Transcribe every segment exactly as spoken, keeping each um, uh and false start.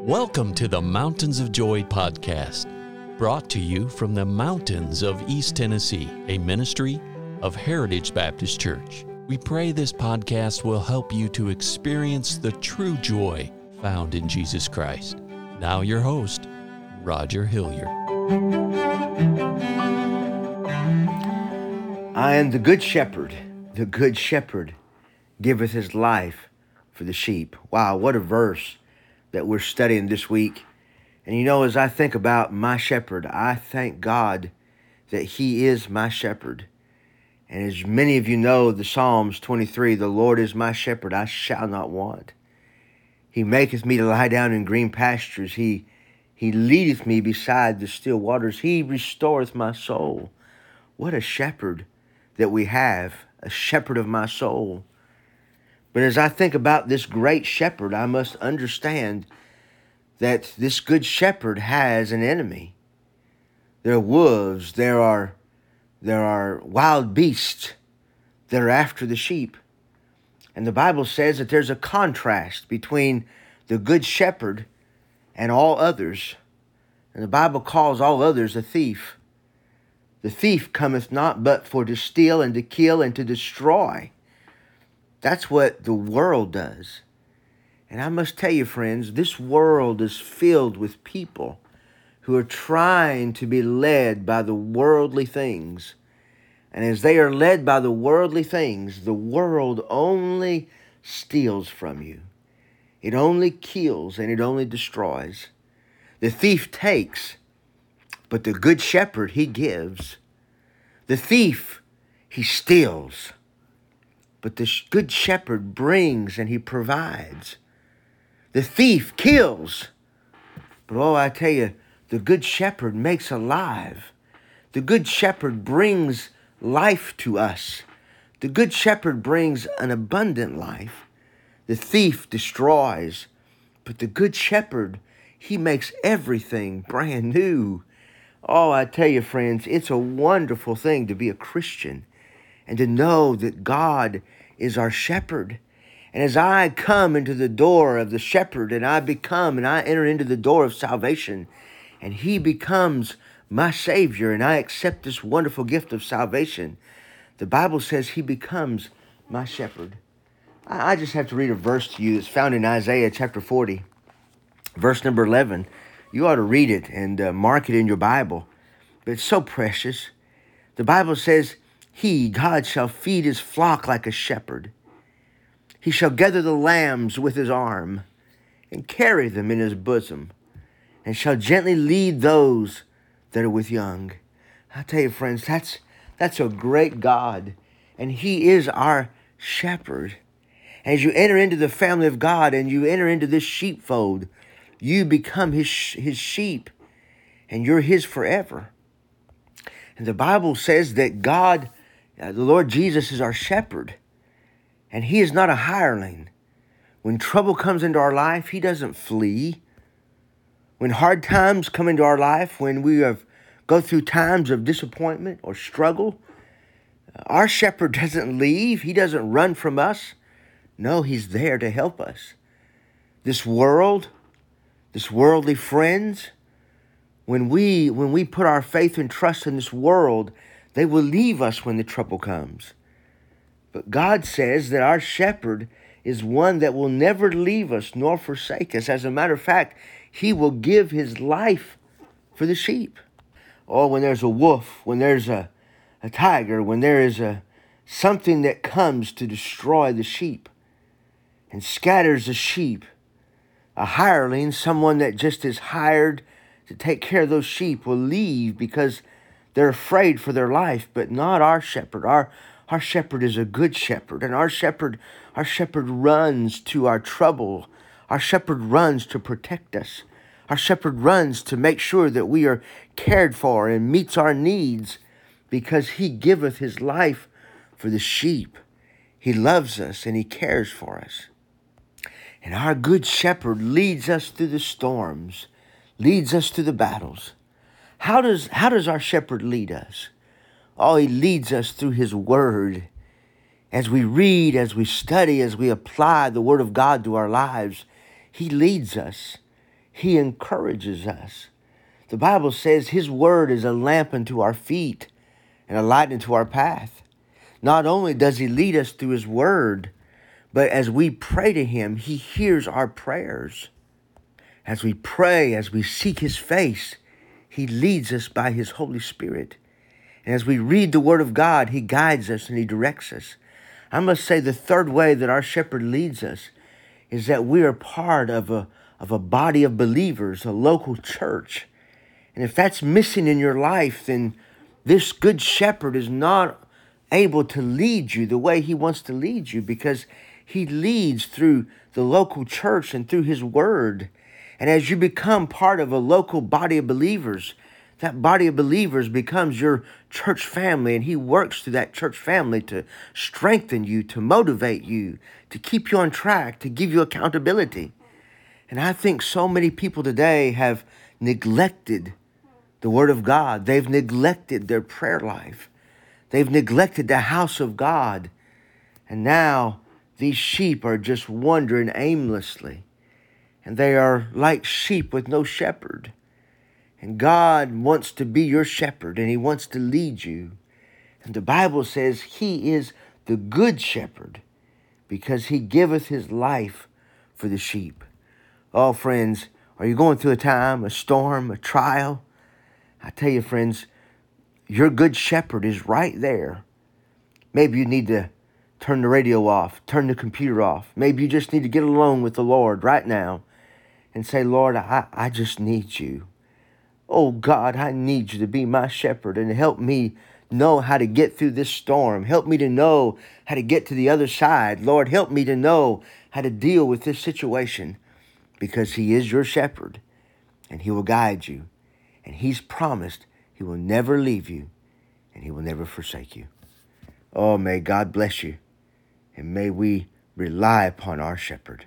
Welcome to the Mountains of Joy podcast, brought to you from the mountains of East Tennessee, a ministry of Heritage Baptist Church. We pray this podcast will help you to experience the true joy found in Jesus Christ. Now your host, Roger Hillier. I am the good shepherd. The good shepherd giveth his life for the sheep. Wow, what a verse that we're studying this week. And you know, as I think about my shepherd, I thank God that he is my shepherd. And as many of you know, the Psalms twenty-three, the Lord is my shepherd, I shall not want. He maketh me to lie down in green pastures. He, he leadeth me beside the still waters. He restoreth my soul. What a shepherd that we have, a shepherd of my soul. But as I think about this great shepherd, I must understand that this good shepherd has an enemy. There are wolves, there are There are wild beasts that are after the sheep. And the Bible says that there's a contrast between the good shepherd and all others. And the Bible calls all others a thief. The thief cometh not but for to steal and to kill and to destroy. That's what the world does. And I must tell you, friends, this world is filled with people who are trying to be led by the worldly things. And as they are led by the worldly things, the world only steals from you. It only kills and it only destroys. The thief takes, but the good shepherd, he gives. The thief, he steals, but the good shepherd brings and he provides. The thief kills, but oh, I tell you, the good shepherd makes alive. The good shepherd brings life to us. The good shepherd brings an abundant life. The thief destroys, but the good shepherd, he makes everything brand new. Oh, I tell you, friends, it's a wonderful thing to be a Christian and to know that God is our shepherd. And as I come into the door of the shepherd and I become and I enter into the door of salvation, and he becomes my Savior, and I accept this wonderful gift of salvation, the Bible says he becomes my shepherd. I just have to read a verse to you that's found in Isaiah chapter forty, verse number eleven. You ought to read it and uh, mark it in your Bible. But it's so precious. The Bible says, he, God, shall feed his flock like a shepherd. He shall gather the lambs with his arm and carry them in his bosom, and shall gently lead those that are with young. I tell you, friends, that's that's a great God, and he is our shepherd. As you enter into the family of God and you enter into this sheepfold, you become his his sheep, and you're his forever. And the Bible says that God, uh, the Lord Jesus, is our shepherd, and he is not a hireling. When trouble comes into our life, he doesn't flee. When hard times come into our life, when we have go through times of disappointment or struggle, our shepherd doesn't leave. He doesn't run from us. No, he's there to help us. This world, this worldly friends, when we when we put our faith and trust in this world, they will leave us when the trouble comes. But God says that our shepherd is one that will never leave us nor forsake us. As a matter of fact, he will give his life for the sheep. Oh, when there's a wolf, when there's a, a tiger, when there is a something that comes to destroy the sheep and scatters the sheep, a hireling, someone that just is hired to take care of those sheep, will leave because they're afraid for their life, but not our shepherd. Our Our shepherd is a good shepherd, and our shepherd, our shepherd runs to our trouble. Our shepherd runs to protect us. Our shepherd runs to make sure that we are cared for and meets our needs, because he giveth his life for the sheep. He loves us and he cares for us. And our good shepherd leads us through the storms, leads us through the battles. How does, how does our shepherd lead us? Oh, he leads us through his word. as we read, as we study, as we apply the Word of God to our lives, He leads us. He encourages us. The Bible says His Word is a lamp unto our feet and a light unto our path. Not only does He lead us through His Word, but as we pray to Him, He hears our prayers. As we pray, as we seek His face, He leads us by His Holy Spirit. And as we read the Word of God, He guides us and He directs us. I must say the third way that our shepherd leads us is that we are part of a, of a body of believers, a local church. And if that's missing in your life, then this good shepherd is not able to lead you the way he wants to lead you, because he leads through the local church and through his word. And as you become part of a local body of believers, that body of believers becomes your church family, and he works through that church family to strengthen you, to motivate you, to keep you on track, to give you accountability. And I think so many people today have neglected the Word of God. They've neglected their prayer life. They've neglected the house of God. And now these sheep are just wandering aimlessly. And they are like sheep with no shepherd. And God wants to be your shepherd, and He wants to lead you. And the Bible says He is the good shepherd, because He giveth His life for the sheep. Oh, friends, are you going through a time, a storm, a trial? I tell you, friends, your good shepherd is right there. Maybe you need to turn the radio off, turn the computer off. Maybe you just need to get alone with the Lord right now and say, Lord, I, I just need you. Oh, God, I need you to be my shepherd and help me know how to get through this storm. Help me to know how to get to the other side. Lord, help me to know how to deal with this situation, because He is your shepherd and He will guide you. And He's promised He will never leave you and He will never forsake you. Oh, may God bless you, and may we rely upon our shepherd.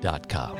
dot com.